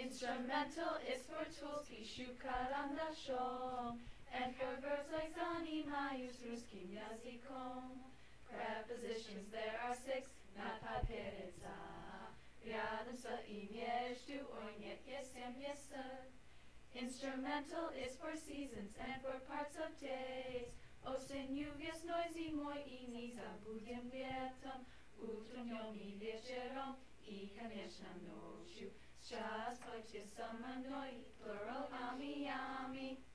Instrumental is for tools, kishu karandashom, and for verbs like zanimayus ruskim yazikom. Prepositions there are six, na paperetza. Rядом с им есть du or нет yesem yeser. Instrumental is for seasons and for parts of days. Osenyuvias noisy moi ini zabudem lietom, utrom yom I вечером I конечно ночью. Сейчас почти сама ной, plural ami ami.